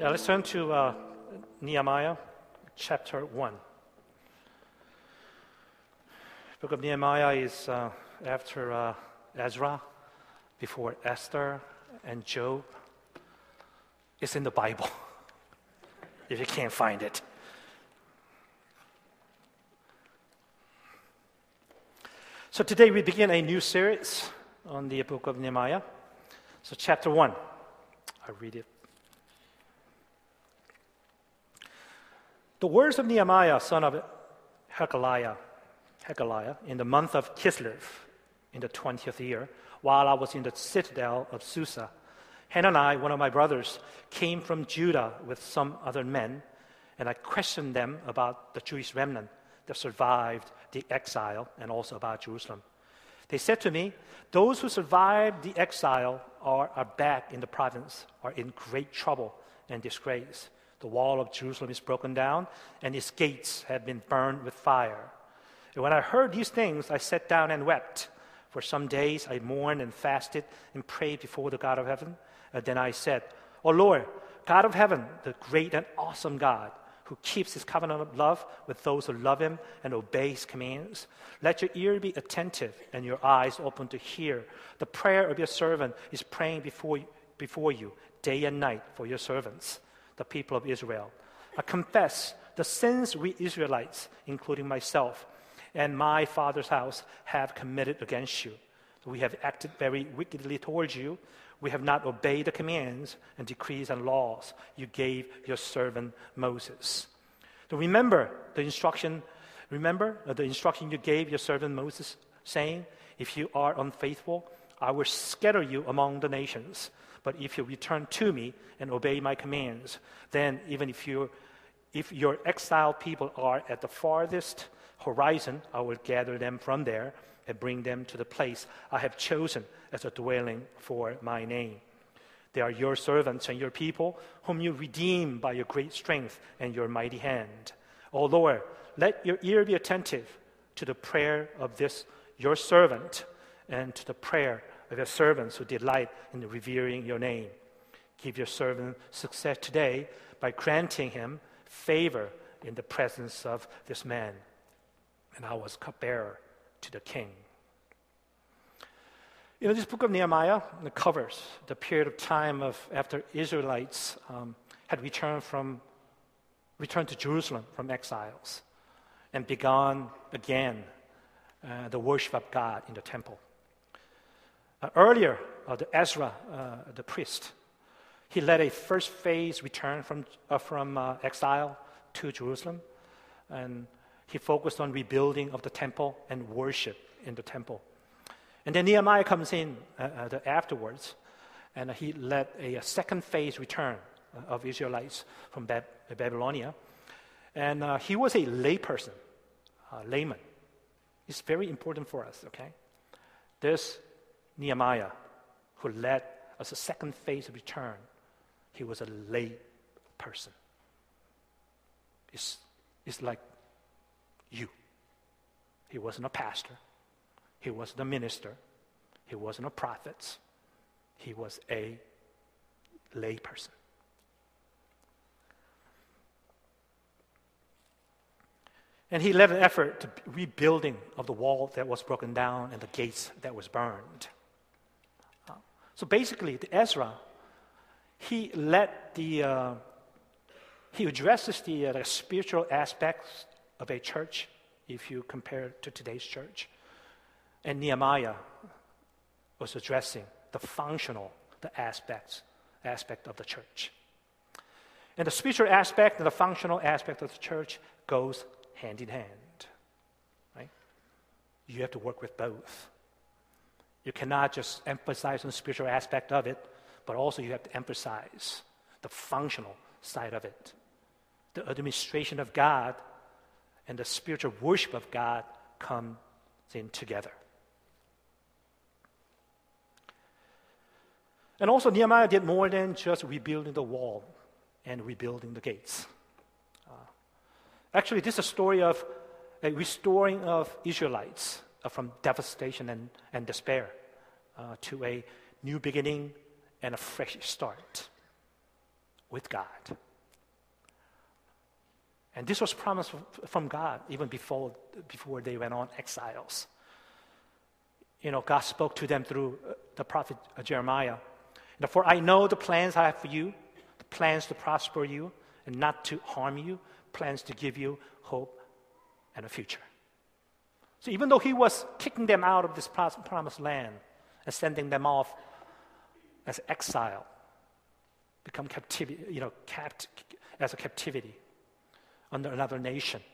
Yeah, let's turn to Nehemiah chapter 1. The book of Nehemiah is after Ezra, before Esther and Job. It's in the Bible, if you can't find it. So today we begin a new series on the book of Nehemiah. So chapter 1, I'll read it. The words of Nehemiah, son of Hacaliah, in the month of Kislev, in the 20th year, while I was in the citadel of Susa, Hanani, one of my brothers, came from Judah with some other men, and I questioned them about the Jewish remnant that survived the exile and also about Jerusalem. They said to me, those who survived the exile are back in the province, are in great trouble and disgrace. The wall of Jerusalem is broken down, and its gates have been burned with fire. And when I heard these things, I sat down and wept. For some days I mourned and fasted and prayed before the God of heaven. And then I said, O Lord, God of heaven, the great and awesome God, who keeps his covenant of love with those who love him and obey his commands. Let your ear be attentive and your eyes open to hear. The prayer of your servant is praying before you day and night for your servants, the people of Israel. I confess the sins we Israelites, including myself and my father's house, have committed against you. We have acted very wickedly towards you. We have not obeyed the commands and decrees and laws you gave your servant Moses. So remember the instruction you gave your servant Moses, saying, if you are unfaithful, I will scatter you among the nations. But if you return to me and obey my commands, then even if your exiled people are at the farthest horizon, I will gather them from there and bring them to the place I have chosen as a dwelling for my name. They are your servants and your people, whom you redeem by your great strength and your mighty hand. O Lord, let your ear be attentive to the prayer of this your servant and to the prayer of your servants who delight in revering your name. Give your servant success today by granting him favor in the presence of this man. And I was cupbearer to the king. You know, this book of Nehemiah covers the period of time of after Israelites had returned to Jerusalem from exiles and begun again the worship of God in the temple. Earlier, Ezra, the priest, he led a first phase return from exile to Jerusalem, and he focused on rebuilding of the temple and worship in the temple. And then Nehemiah comes in afterwards, and he led a second phase return of Israelites from Babylonia. And he was a layperson, layman. It's very important for us, okay? This Nehemiah, who led us a second phase of return, he was a layperson. It's like you. He wasn't a pastor. He wasn't a minister. He wasn't a prophet. He was a layperson. And he led an effort to rebuilding of the wall that was broken down and the gates that was burned. So basically, the Ezra, he addresses the spiritual aspects of a church, if you compare it to today's church. And Nehemiah was addressing the functional, the aspect of the church. And the spiritual aspect and the functional aspect of the church goes hand in hand, right? You have to work with both. You cannot just emphasize on the spiritual aspect of it, but also you have to emphasize the functional side of it. The administration of God and the spiritual worship of God comes in together. And also Nehemiah did more than just rebuilding the wall and rebuilding the gates. Actually, this is a story of a restoring of Israelites from devastation and despair to a new beginning and a fresh start. with God. And this was promised from God even before they went on exiles. You know, God spoke to them through the prophet Jeremiah. "For I know the plans I have for you, the plans to prosper you and not to harm you, plans to give you hope and a future." So even though he was kicking them out of this promised land and sending them off as exile, become captivity, as a captivity under another nation,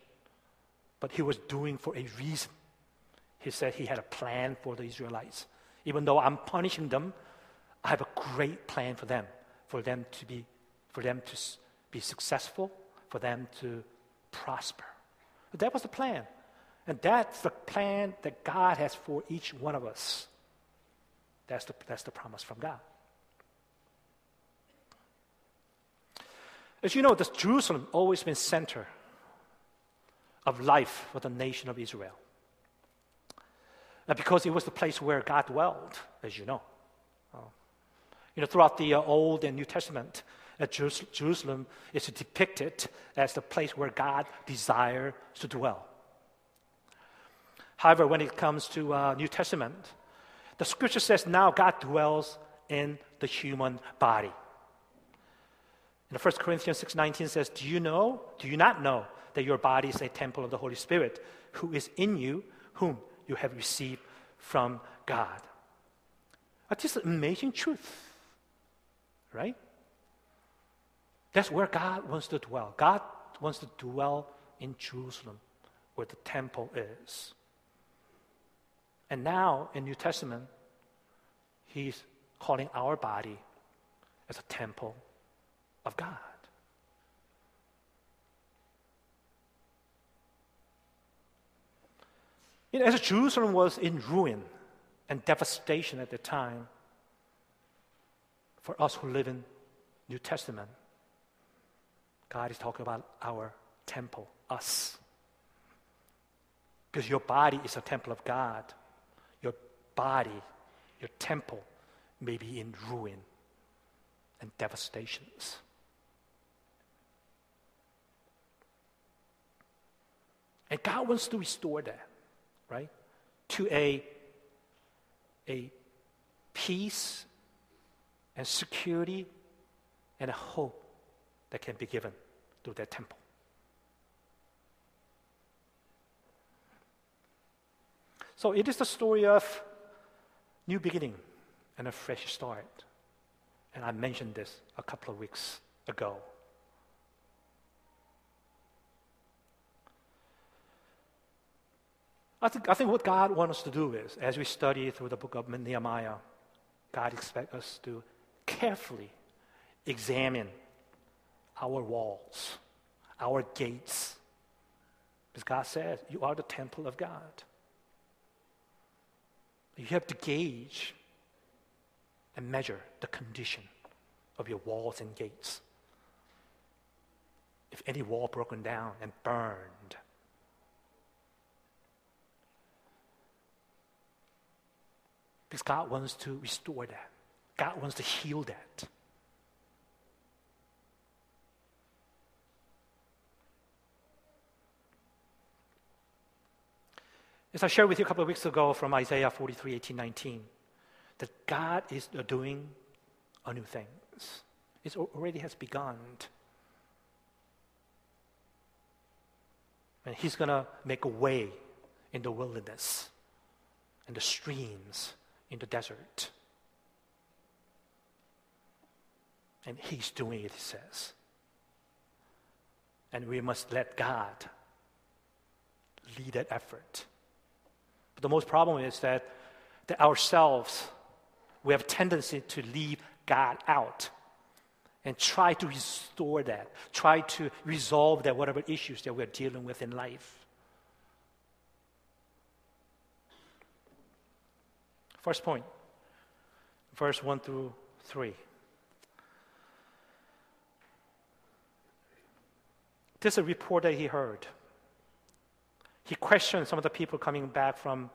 but he was doing for a reason. He said he had a plan for the Israelites. Even though I'm punishing them, I have a great plan for them to be successful, for them to prosper. But that was the plan. And that's the plan that God has for each one of us. That's the promise from God. As you know, this Jerusalem always been center of life for the nation of Israel. And because it was the place where God dwelled, as you know. Throughout the Old and New Testament, Jerusalem is depicted as the place where God desires to dwell. However, when it comes to New Testament, the Scripture says now God dwells in the human body. And 1 Corinthians 6:19 says, "Do you not know that your body is a temple of the Holy Spirit, who is in you, whom you have received from God?" That is an amazing truth, right? That's where God wants to dwell. God wants to dwell in Jerusalem, where the temple is. And now, in New Testament, he's calling our body as a temple of God. As Jerusalem was in ruin and devastation at the time, for us who live in New Testament, God is talking about our temple, us. Because your body is a temple of God. Your body, your temple, may be in ruin and devastations. And God wants to restore that, right? To a peace and security and a hope that can be given through that temple. So it is the story of new beginning and a fresh start. And I mentioned this a couple of weeks ago. I think what God wants us to do is, as we study through the book of Nehemiah, God expects us to carefully examine our walls, our gates. Because God says, you are the temple of God. You have to gauge and measure the condition of your walls and gates. If any wall broken down and burned, because God wants to restore that. God wants to heal that. As I shared with you a couple of weeks ago from Isaiah 43:18-19, that God is doing a new thing. It already has begun. And he's going to make a way in the wilderness and the streams in the desert. And he's doing it, he says. And we must let God lead that effort. But the most problem is that ourselves, we have a tendency to leave God out and try to restore that, try to resolve that whatever issues that we're dealing with in life. 1st point, verse 1-3. This is a report that he heard. He questioned some of the people coming back from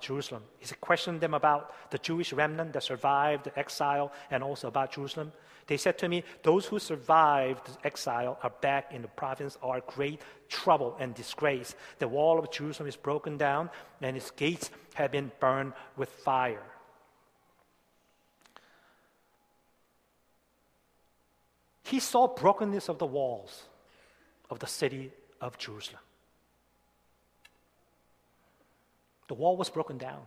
Jerusalem. He questioned them about the Jewish remnant that survived the exile and also about Jerusalem. They said to me, those who survived the exile are back in the province, are great trouble and disgrace. The wall of Jerusalem is broken down and its gates have been burned with fire. He saw brokenness of the walls of the city of Jerusalem. The wall was broken down.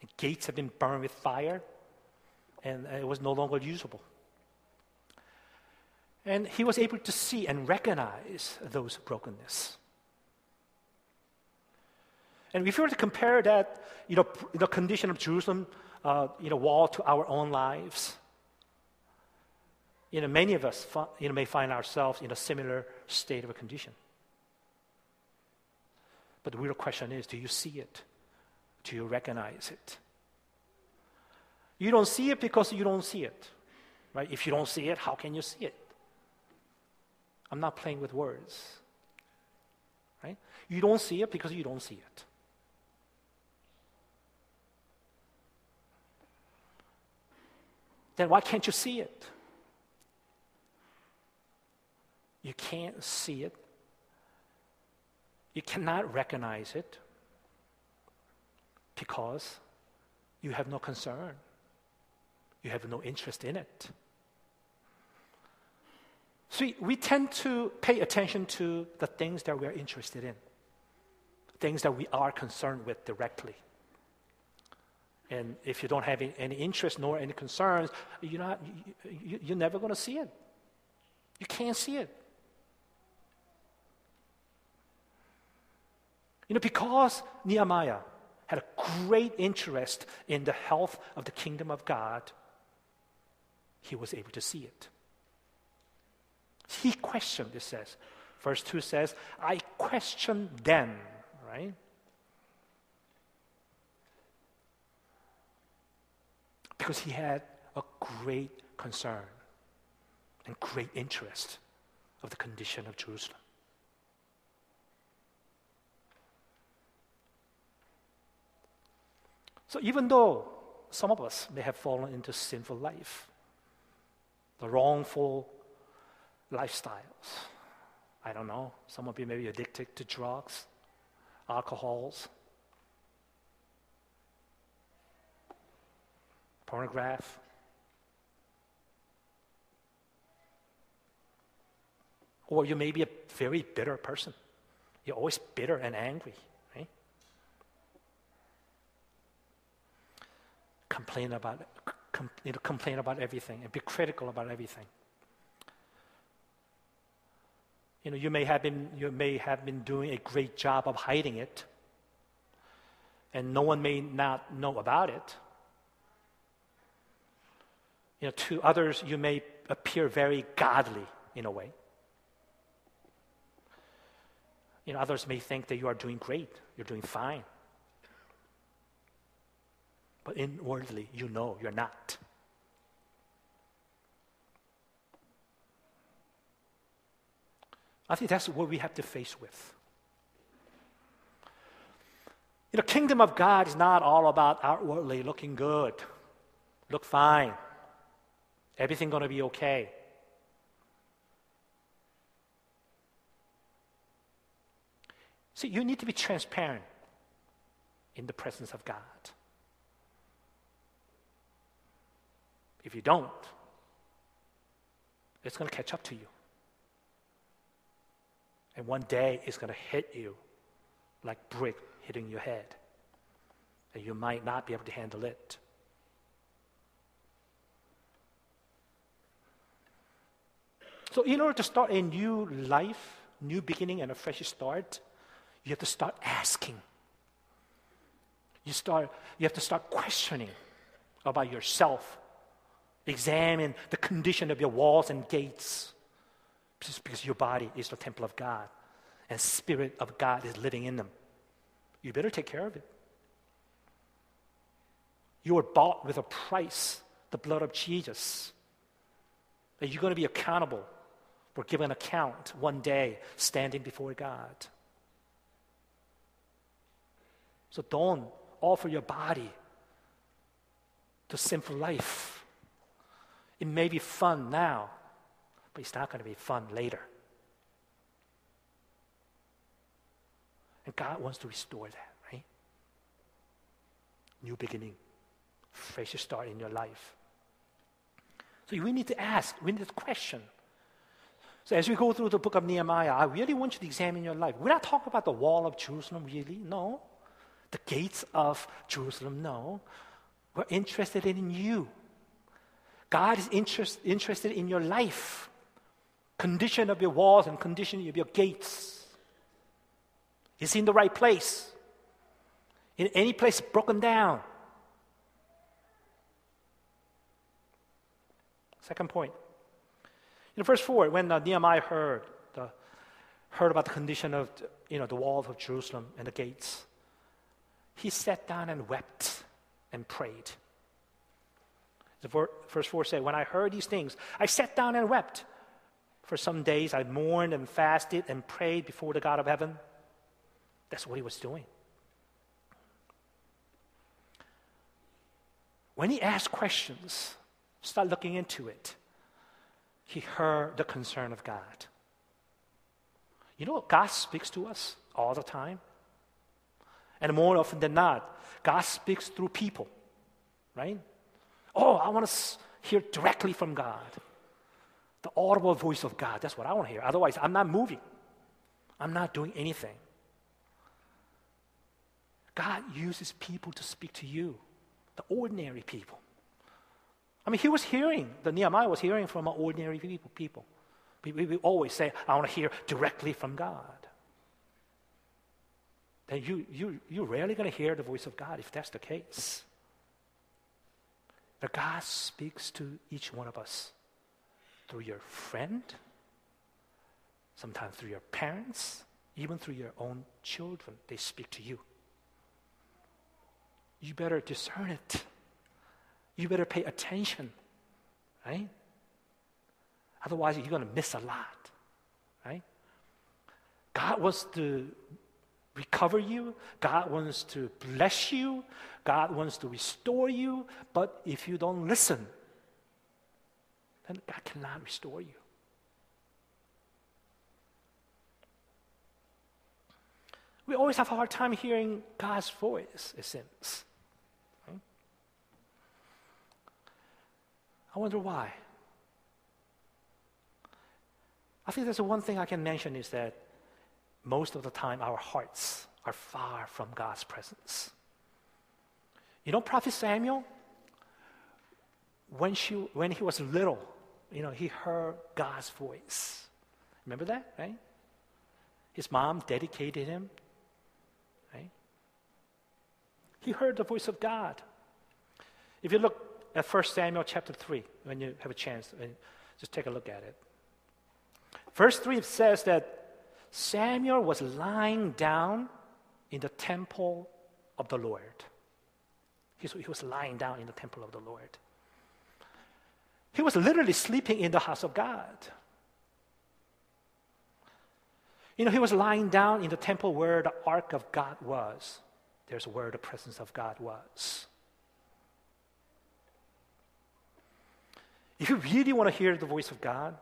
The gates had been burned with fire, and it was no longer usable. And he was able to see and recognize those brokenness. And if you were to compare that, the condition of Jerusalem, wall to our own lives, many of us may find ourselves in a similar state of a condition. But the real question is, do you see it? Do you recognize it? You don't see it because you don't see it, right? If you don't see it, how can you see it? I'm not playing with words, right? You don't see it because you don't see it. Then why can't you see it? You can't see it. You cannot recognize it because you have no concern. You have no interest in it. See, we tend to pay attention to the things that we are interested in, things that we are concerned with directly. And if you don't have any interest nor any concerns, you're never going to see it. You can't see it. Because Nehemiah had a great interest in the health of the kingdom of God, he was able to see it. He questioned, it says. Verse 2 says, I questioned them, right? Because he had a great concern and great interest of the condition of Jerusalem. So even though some of us may have fallen into sinful life, the wrongful lifestyles, I don't know, some of you may be addicted to drugs, alcohols, pornography. Or you may be a very bitter person. You're always bitter and angry. Complain about everything and be critical about everything. You may have been doing a great job of hiding it, and no one may not know about it. To others you may appear very godly in a way. Others may think that you are doing great, you're doing fine. But inwardly, you know you're not. I think that's what we have to face with. The kingdom of God is not all about outwardly looking good, look fine, everything going to be okay. See, you need to be transparent in the presence of God. If you don't, it's going to catch up to you. And one day, it's going to hit you like a brick hitting your head. And you might not be able to handle it. So in order to start a new life, new beginning, and a fresh start, you have to start asking. You have to start questioning about yourself. Examine the condition of your walls and gates, just because your body is the temple of God and Spirit of God is living in them. You better take care of it. You were bought with a price, the blood of Jesus. And you're going to be accountable or give an account one day standing before God. So don't offer your body to sinful life. It may be fun now, but it's not going to be fun later. And God wants to restore that, right? New beginning, fresh start in your life. So we need to ask, we need to question. So as we go through the book of Nehemiah, I really want you to examine your life. We're not talking about the wall of Jerusalem, really, no. The gates of Jerusalem, no. We're interested in you. God is interested in your life, condition of your walls and condition of your gates. Is he in the right place? In any place broken down? Second point. In verse 4, when Nehemiah heard about the condition of the walls of Jerusalem and the gates, he sat down and wept and prayed. Verse 4 said, when I heard these things, I sat down and wept. For some days I mourned and fasted and prayed before the God of heaven. That's what he was doing. When he asked questions, start looking into it. He heard the concern of God. You know, God speaks to us all the time. And more often than not, God speaks through people, right? Oh, I want to hear directly from God. The audible voice of God, that's what I want to hear. Otherwise, I'm not moving. I'm not doing anything. God uses people to speak to you, the ordinary people. I mean, Nehemiah was hearing from ordinary people. We always say, I want to hear directly from God. Then you're rarely going to hear the voice of God if that's the case. But God speaks to each one of us through your friend, sometimes through your parents, even through your own children. They speak to you. You better discern it. You better pay attention, right? Otherwise, you're going to miss a lot, right? God wants to recover you. God wants to bless you. God wants to restore you. But if you don't listen, then God cannot restore you. We always have a hard time hearing God's voice, it seems. I wonder why. I think that's the one thing I can mention is that most of the time our hearts are far from God's presence. You know, Prophet Samuel, when he was little, he heard God's voice. Remember that, right? His mom dedicated him, right? He heard the voice of God. If you look at 1 Samuel chapter 3, when you have a chance, just take a look at it. Verse 3 says that Samuel was lying down in the temple of the Lord. He was lying down in the temple of the Lord. He was literally sleeping in the house of God. He was lying down in the temple where the ark of God was. There's where the presence of God was. If you really want to hear the voice of God,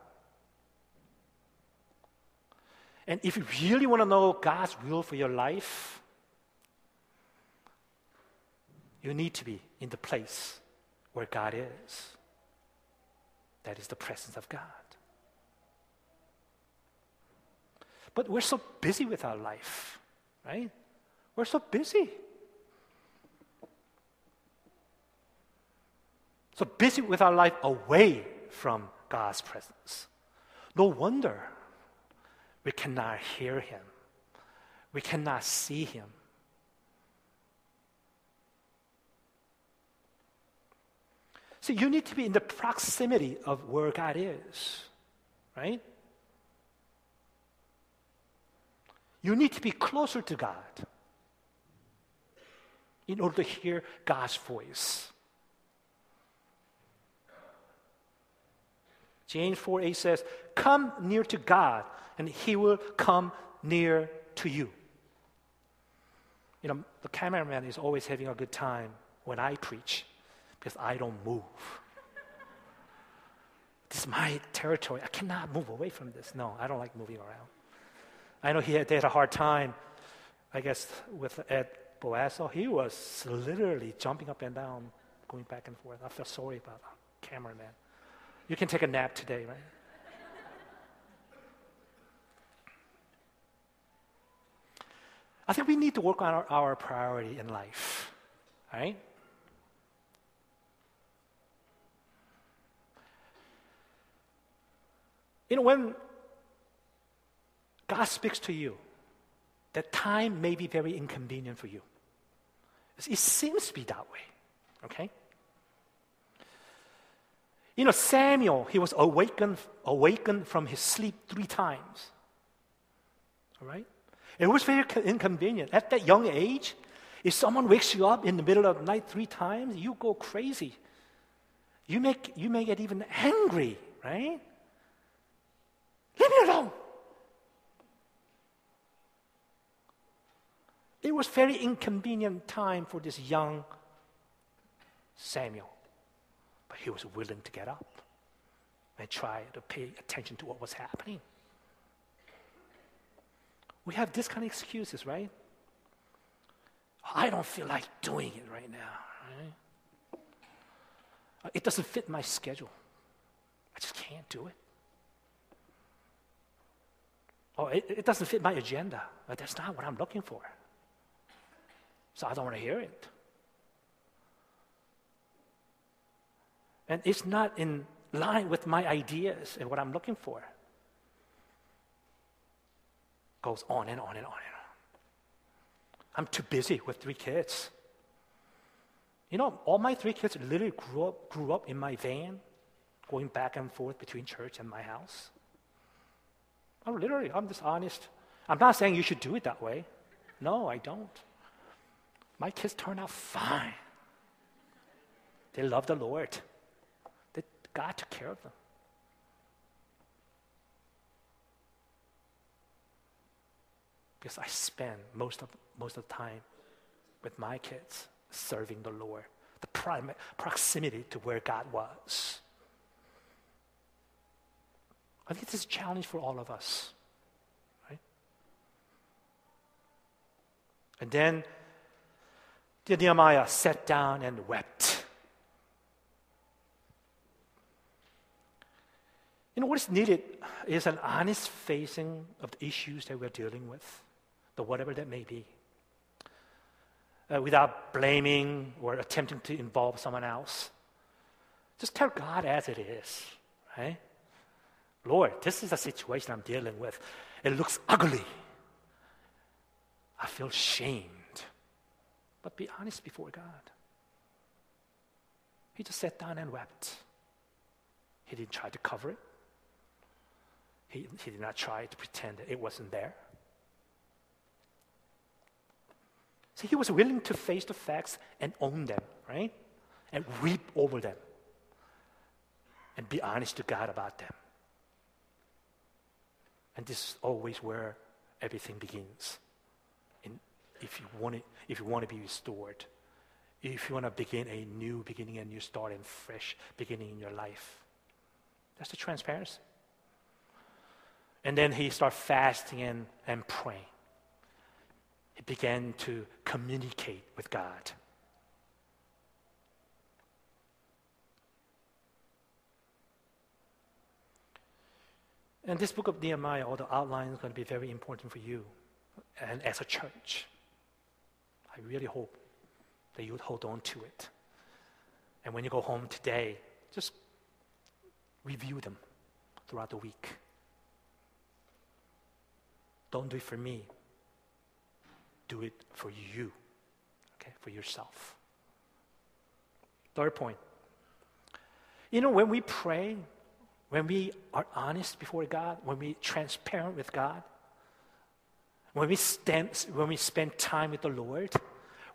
and if you really want to know God's will for your life, you need to be in the place where God is. That is the presence of God. But we're so busy with our life, right? We're so busy. So busy with our life away from God's presence. No wonder we cannot hear him. We cannot see him. So you need to be in the proximity of where God is, right? You need to be closer to God in order to hear God's voice. James 4:8 says, come near to God, and he will come near to you. You know, the cameraman is always having a good time when I preach because I don't move. This is my territory. I cannot move away from this. No, I don't like moving around. I know they had a hard time, I guess, with Ed Boasso. He was literally jumping up and down, going back and forth. I felt sorry about our cameraman. You can take a nap today, right? I think we need to work on our priority in life, right? You know, when God speaks to you, that time may be very inconvenient for you. It seems to be that way, okay? You know, Samuel, he was awakened from his sleep 3 times, all right? It was very inconvenient. At that young age, if someone wakes you up in the middle of the night 3 times, you go crazy. You may get even angry, right? Leave me alone. It was very inconvenient time for this young Samuel. But he was willing to get up and try to pay attention to what was happening. We have this kind of excuses, right? I don't feel like doing it right now. Right? It doesn't fit my schedule. I just can't do it. Oh, it doesn't fit my agenda. But that's not what I'm looking for. So I don't want to hear it. And it's not in line with my ideas and what I'm looking for. Goes on and on and on and on. I'm too busy with 3 kids. You know, all my 3 kids literally grew up in my van, going back and forth between church and my house. Oh, literally, I'm just honest. I'm not saying you should do it that way. No, I don't. My kids turn out fine. They love the Lord. God took care of them. Because I spend most of the time with my kids serving the Lord. The proximity to where God was. I think this is a challenge for all of us. Right? And then Nehemiah sat down and wept. You know, what is needed is an honest facing of the issues that we're dealing with, the whatever that may be, without blaming or attempting to involve someone else. Just tell God as it is, right? Lord, this is a situation I'm dealing with. It looks ugly. I feel shamed. But be honest before God. He just sat down and wept. He didn't try to cover it. He did not try to pretend that it wasn't there. See, he was willing to face the facts and own them, right? And weep over them. And be honest to God about them. And this is always where everything begins. If you want to be restored, if you want to begin a new beginning, a new start, and fresh beginning in your life, that's the transparency. And then he started fasting and praying. He began to communicate with God. And this book of Nehemiah, or the outline, is going to be very important for you and as a church. I really hope that you would hold on to it. And when you go home today, just review them throughout the week. Don't do it for me. Do it for you, okay, for yourself. Third point. You know, when we pray, when we are honest before God, when we're transparent with God, when we spend time with the Lord,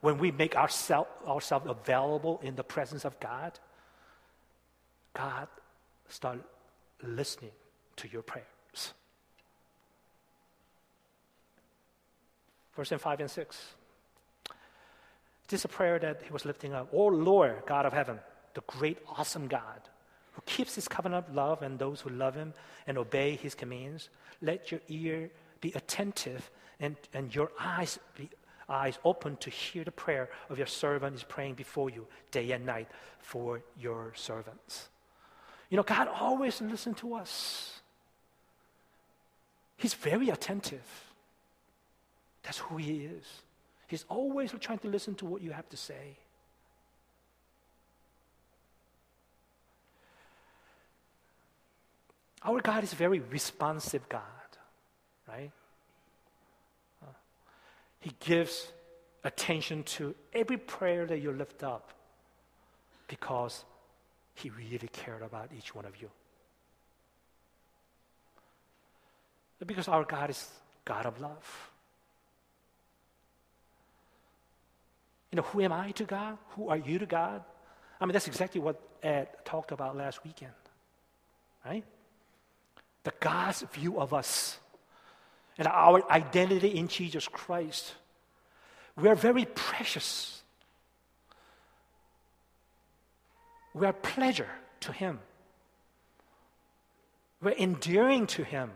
when we make ourselves available in the presence of God, God starts listening to your prayers. Verses 5 and 6. This is a prayer that he was lifting up. Oh Lord, God of heaven, the great, awesome God, who keeps his covenant of love and those who love him and obey his commands, let your ear be attentive and your eyes open to hear the prayer of your servant is praying before you day and night for your servants. You know, God always listens to us. He's very attentive. That's who he is. He's always trying to listen to what you have to say. Our God is a very responsive God, right? He gives attention to every prayer that you lift up because he really cared about each one of you. Because our God is God of love. You know, who am I to God? Who are you to God? I mean, that's exactly what Ed talked about last weekend, right? The God's view of us and our identity in Jesus Christ. We are very precious. We are pleasure to him. We're endearing to him.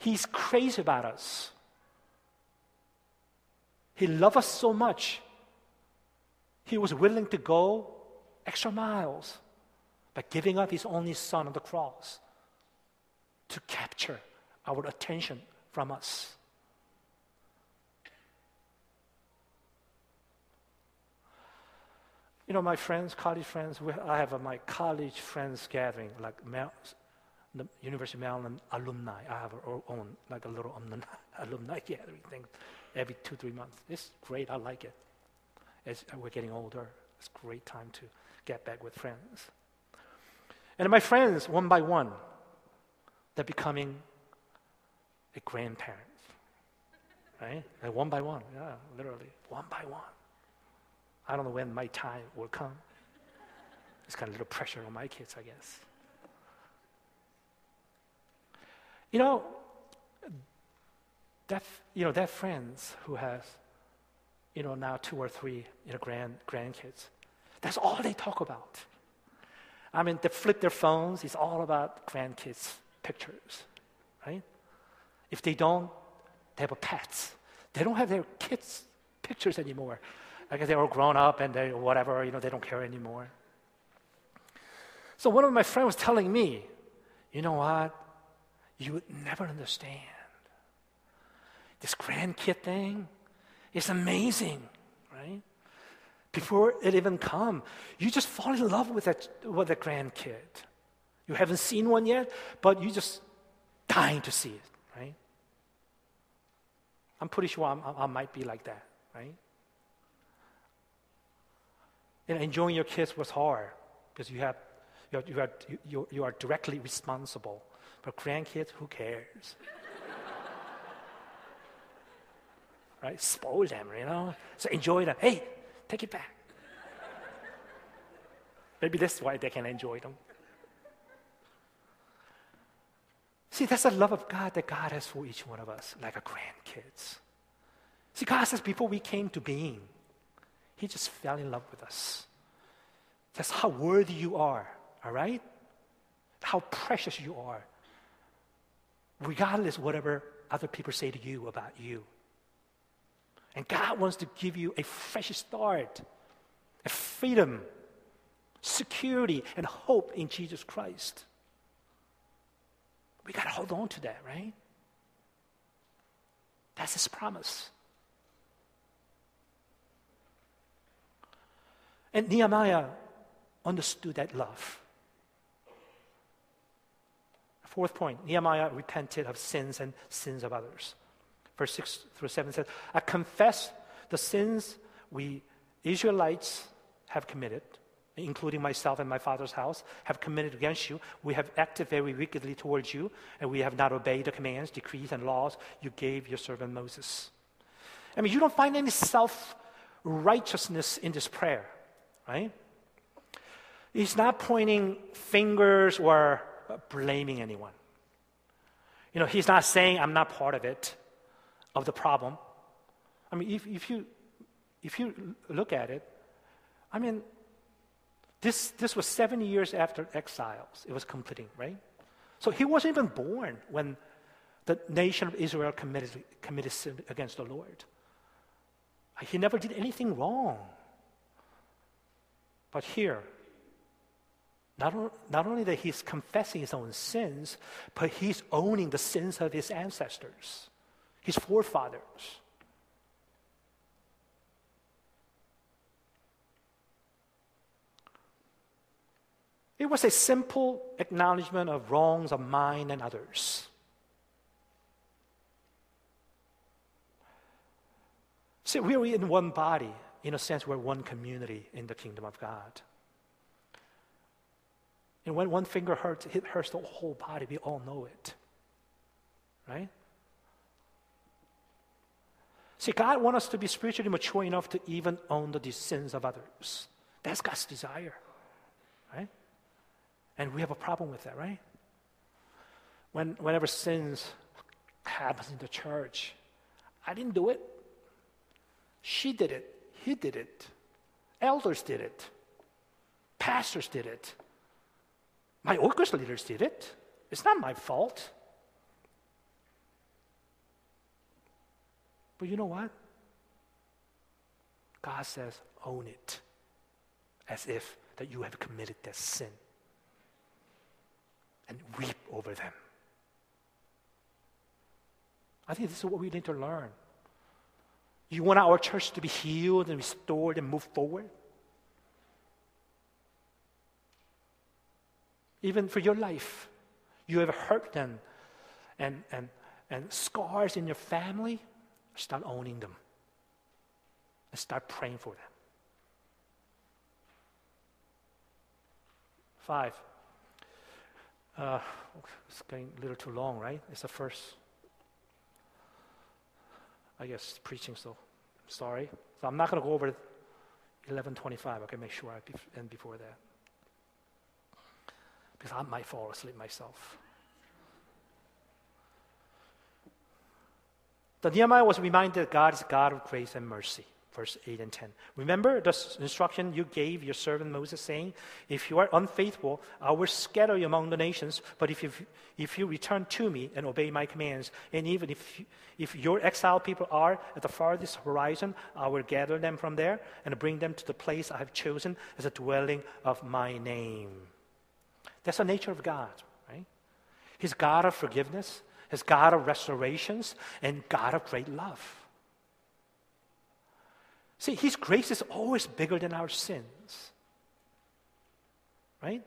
He's crazy about us. He loved us so much. He was willing to go extra miles by giving up his only son on the cross to capture our attention from us. You know, my friends, college friends, I have my college friends gathering, like the University of Maryland alumni. I have our own, like a little alumni gathering thing every 2-3 months. It's great. I like it. As we're getting older, it's a great time to get back with friends. And my friends, one by one, they're becoming a grandparent, right? And one by one, yeah, literally, one by one. I don't know when my time will come. It's kind of a little pressure on my kids, I guess. You know, that friends who has, you know, now 2 or 3, you know, grandkids, that's all they talk about. I mean, they flip their phones. It's all about grandkids' pictures, right? If they don't, they have pets. They don't have their kids' pictures anymore. I guess they're all grown up and they whatever, you know, they don't care anymore. So one of my friends was telling me, you know what? You would never understand. This grandkid thing is amazing, right? Before it even come, you just fall in love with that grandkid. You haven't seen one yet, but you're just dying to see it. Right? I'm pretty sure I might be like that, right? And enjoying your kids was hard because you are directly responsible. But grandkids, who cares? Right? Spoil them, you know. So enjoy them. Hey, take it back. Maybe that's why they can enjoy them. See, that's the love of God that God has for each one of us, like our grandkids. See, God says before we came to being, he just fell in love with us. That's how worthy you are, all right? How precious you are, regardless whatever other people say to you about you. And God wants to give you a fresh start, a freedom, security, and hope in Jesus Christ. We got to hold on to that, right? That's his promise. And Nehemiah understood that love. Fourth point, Nehemiah repented of sins and sins of others. Verse 6-7 says, I confess the sins we Israelites have committed, including myself and my father's house, have committed against you. We have acted very wickedly towards you, and we have not obeyed the commands, decrees, and laws you gave your servant Moses. I mean, you don't find any self-righteousness in this prayer, right? He's not pointing fingers or blaming anyone. You know, he's not saying, I'm not part of the problem. I mean, if you if you look at it, I mean, this was 7 years after exiles. It was completing, right? So he wasn't even born when the nation of Israel committed sin against the Lord. He never did anything wrong. But here, not only that he's confessing his own sins, but he's owning the sins of his ancestors, his forefathers. It was a simple acknowledgement of wrongs of mine and others. See, we're in one body. In a sense, we're one community in the kingdom of God. And when one finger hurts, it hurts the whole body. We all know it, right? See, God wants us to be spiritually mature enough to even own the sins of others. That's God's desire, right? And we have a problem with that, right? Whenever sins happens in the church, I didn't do it. She did it. He did it. Elders did it. Pastors did it. My orchestra leaders did it. It's not my fault. But you know what? God says, own it, as if that you have committed that sin. And weep over them. I think this is what we need to learn. You want our church to be healed and restored and move forward? Even for your life, you have hurt and scars in your family, start owning them. And start praying for them. 5. It's getting a little too long, right? It's the first, I guess, preaching, so sorry. So I'm not going to go over 11:25. Okay, make sure I end before that. Because I might fall asleep myself. The Nehemiah was reminded that God is God of grace and mercy. Verse 8 and 10. Remember the instruction you gave your servant Moses, saying, if you are unfaithful, I will scatter you among the nations, but if you return to me and obey my commands, and even if your exiled people are at the farthest horizon, I will gather them from there and bring them to the place I have chosen as a dwelling of my name. That's the nature of God, right? He's God of forgiveness, He's God of restorations, and God of great love. See, His grace is always bigger than our sins, right?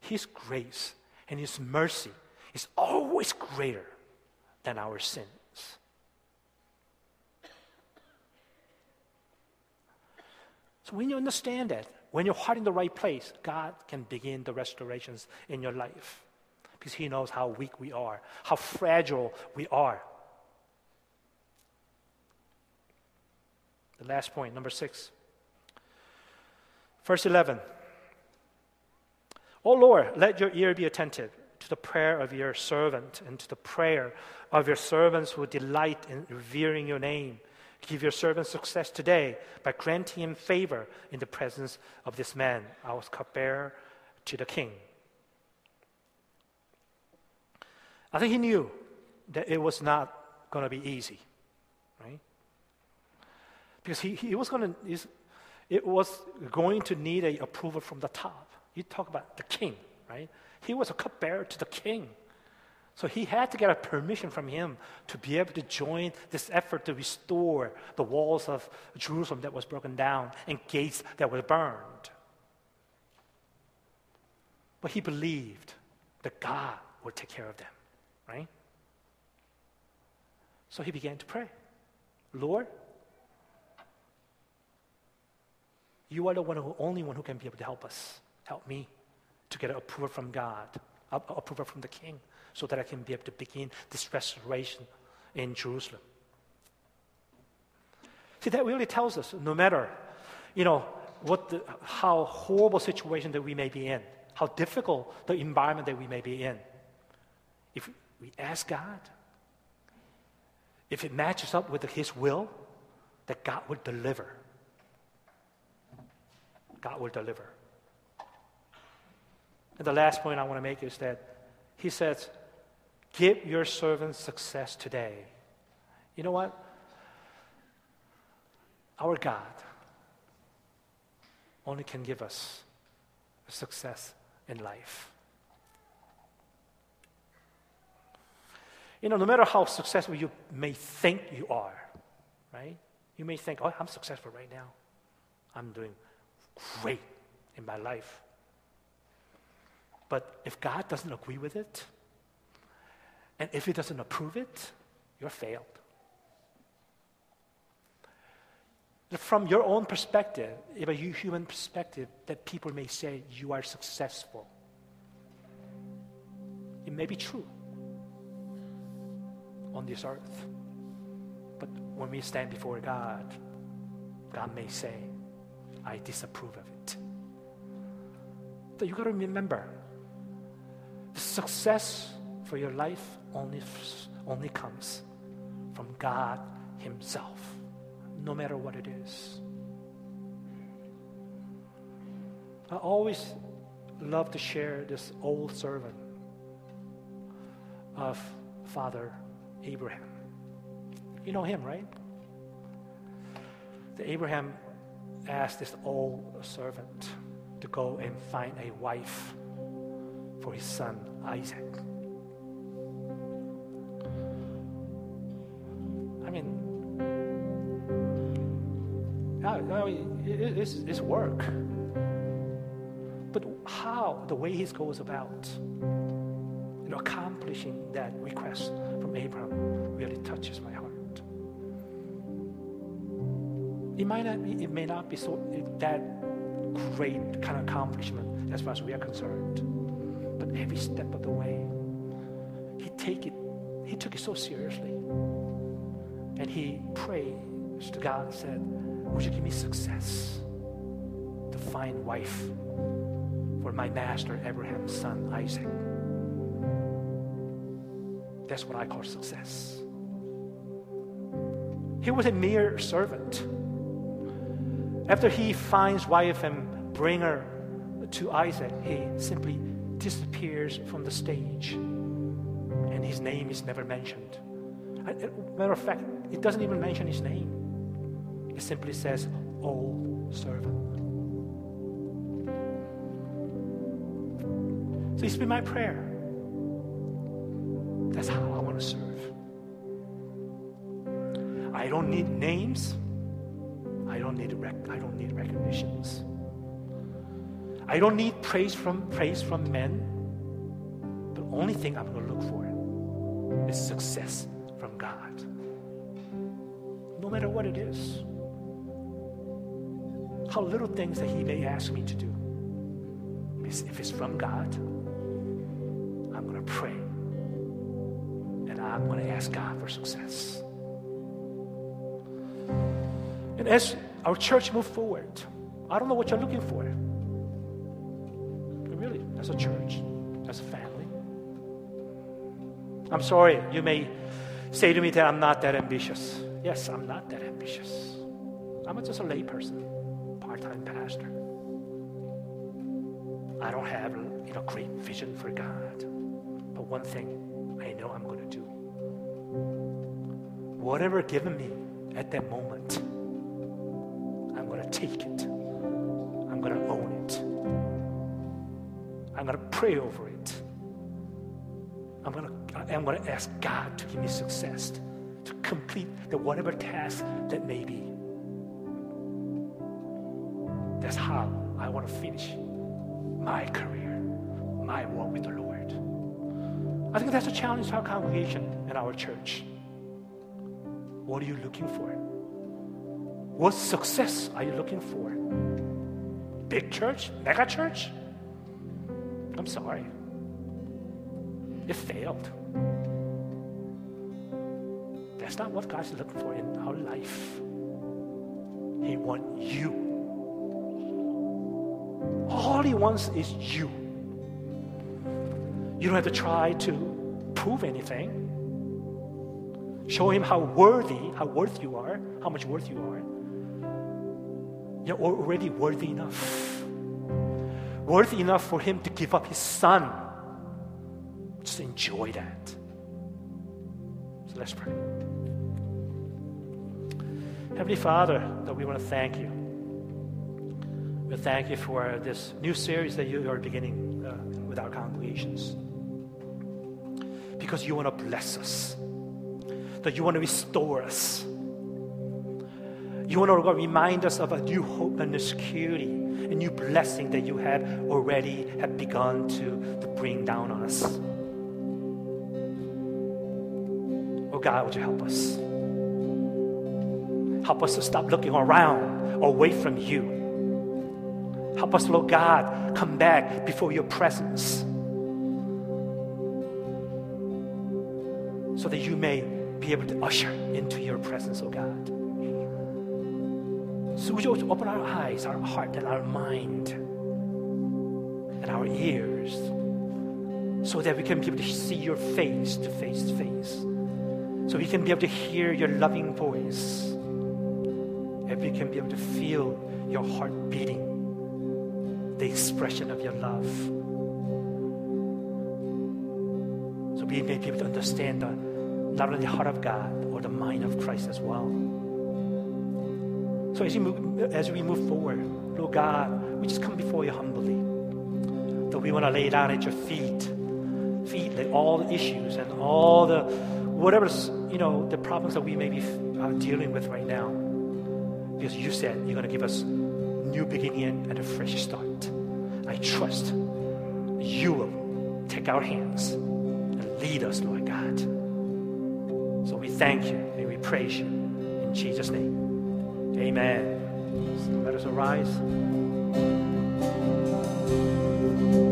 His grace and His mercy is always greater than our sins. So when you understand that, when your heart is in the right place, God can begin the restorations in your life because He knows how weak we are, how fragile we are. The last point, number 6. Verse 11. O Lord, let your ear be attentive to the prayer of your servant and to the prayer of your servants who delight in revering your name. Give your servant success today by granting him favor in the presence of this man, our cupbearer to the king. I think he knew that it was not going to be easy, right? Because it was going to need an approval from the top. You talk about the king, right? He was a cupbearer to the king. So he had to get a permission from him to be able to join this effort to restore the walls of Jerusalem that was broken down and gates that were burned. But he believed that God would take care of them, right? So he began to pray, Lord, You are the only one who can be able to help us. Help me to get approval from God, approval from the king, so that I can be able to begin this restoration in Jerusalem. See, that really tells us, no matter, how horrible situation that we may be in, how difficult the environment that we may be in, if we ask God, if it matches up with His will, that God will deliver. God will deliver. And the last point I want to make is that he says, give your servant success today. You know what? Our God only can give us success in life. You know, no matter how successful you may think you are, right? You may think, oh, I'm successful right now. I'm doing great in my life. But if God doesn't agree with it, and if He doesn't approve it, you're failed. From your own perspective, if a human perspective, that people may say you are successful. It may be true on this earth. But when we stand before God, God may say, I disapprove of it. But you got to remember, the success for your life only comes from God Himself, no matter what it is. I always love to share this old servant of Father Abraham. You know him, right? The Abraham asked this old servant to go and find a wife for his son Isaac. I mean it's work. But how, the way he goes about accomplishing that request from Abraham really touches my heart. It may not be so that great kind of accomplishment as far as we are concerned, but every step of the way, he took it so seriously, and he prayed to God and said, would you give me success to find wife for my master Abraham's son Isaac? That's what I call success. He was a mere servant. After he finds wife and brings her to Isaac, he simply disappears from the stage, and his name is never mentioned. Matter of fact, it doesn't even mention his name. It simply says, old servant. So it's been my prayer. That's how I want to serve. I don't need names. I don't need recognitions. I don't need praise from men. The only thing I'm going to look for is success from God, no matter what it is. How little things that He may ask me to do. If it's from God, I'm going to pray. And I'm going to ask God for success. And as our church moves forward, I don't know what you're looking for. Really, as a church, as a family. I'm sorry, you may say to me that I'm not that ambitious. Yes, I'm not that ambitious. I'm just a lay person, part-time pastor. I don't have great vision for God. But one thing I know I'm going to do. Whatever given me at that moment, I'm going to take it. I'm going to own it. I'm going to pray over it. I'm going to ask God to give me success to complete the whatever task that may be. That's how I want to finish my career, my walk with the Lord. I think that's a challenge to our congregation and our church. What are you looking for? What success are you looking for? Big church? Mega church? I'm sorry. It failed. That's not what God's looking for in our life. He wants you. All He wants is you. You don't have to try to prove anything. Show him how worth you are, how much worth you are. You're already worthy enough for him to give up his son. Just enjoy that. So let's pray. Heavenly Father, that we want to thank you. We thank you for this new series that you are beginning with our congregations. Because you want to bless us. That you want to restore us. You want to remind us of a new hope and new security, a new blessing that you have already begun to bring down on us. Oh God, would you help us? Help us to stop looking around, away from you. Help us, Lord God, come back before your presence so that you may be able to usher into your presence, oh God. So would you open our eyes, our heart, and our mind, and our ears, so that we can be able to see your face to face to face, so we can be able to hear your loving voice, and we can be able to feel your heart beating, the expression of your love, so we may be able to understand not only the heart of God, or the mind of Christ as well. So as we move forward, Lord God, we just come before you humbly. That we want to lay it down at your feet, like all the issues and all the whatever the problems that we may be dealing with right now. Because you said you're going to give us new beginning and a fresh start. I trust you will take our hands and lead us, Lord God. So we thank you and we praise you in Jesus' name. Amen. Let us arise.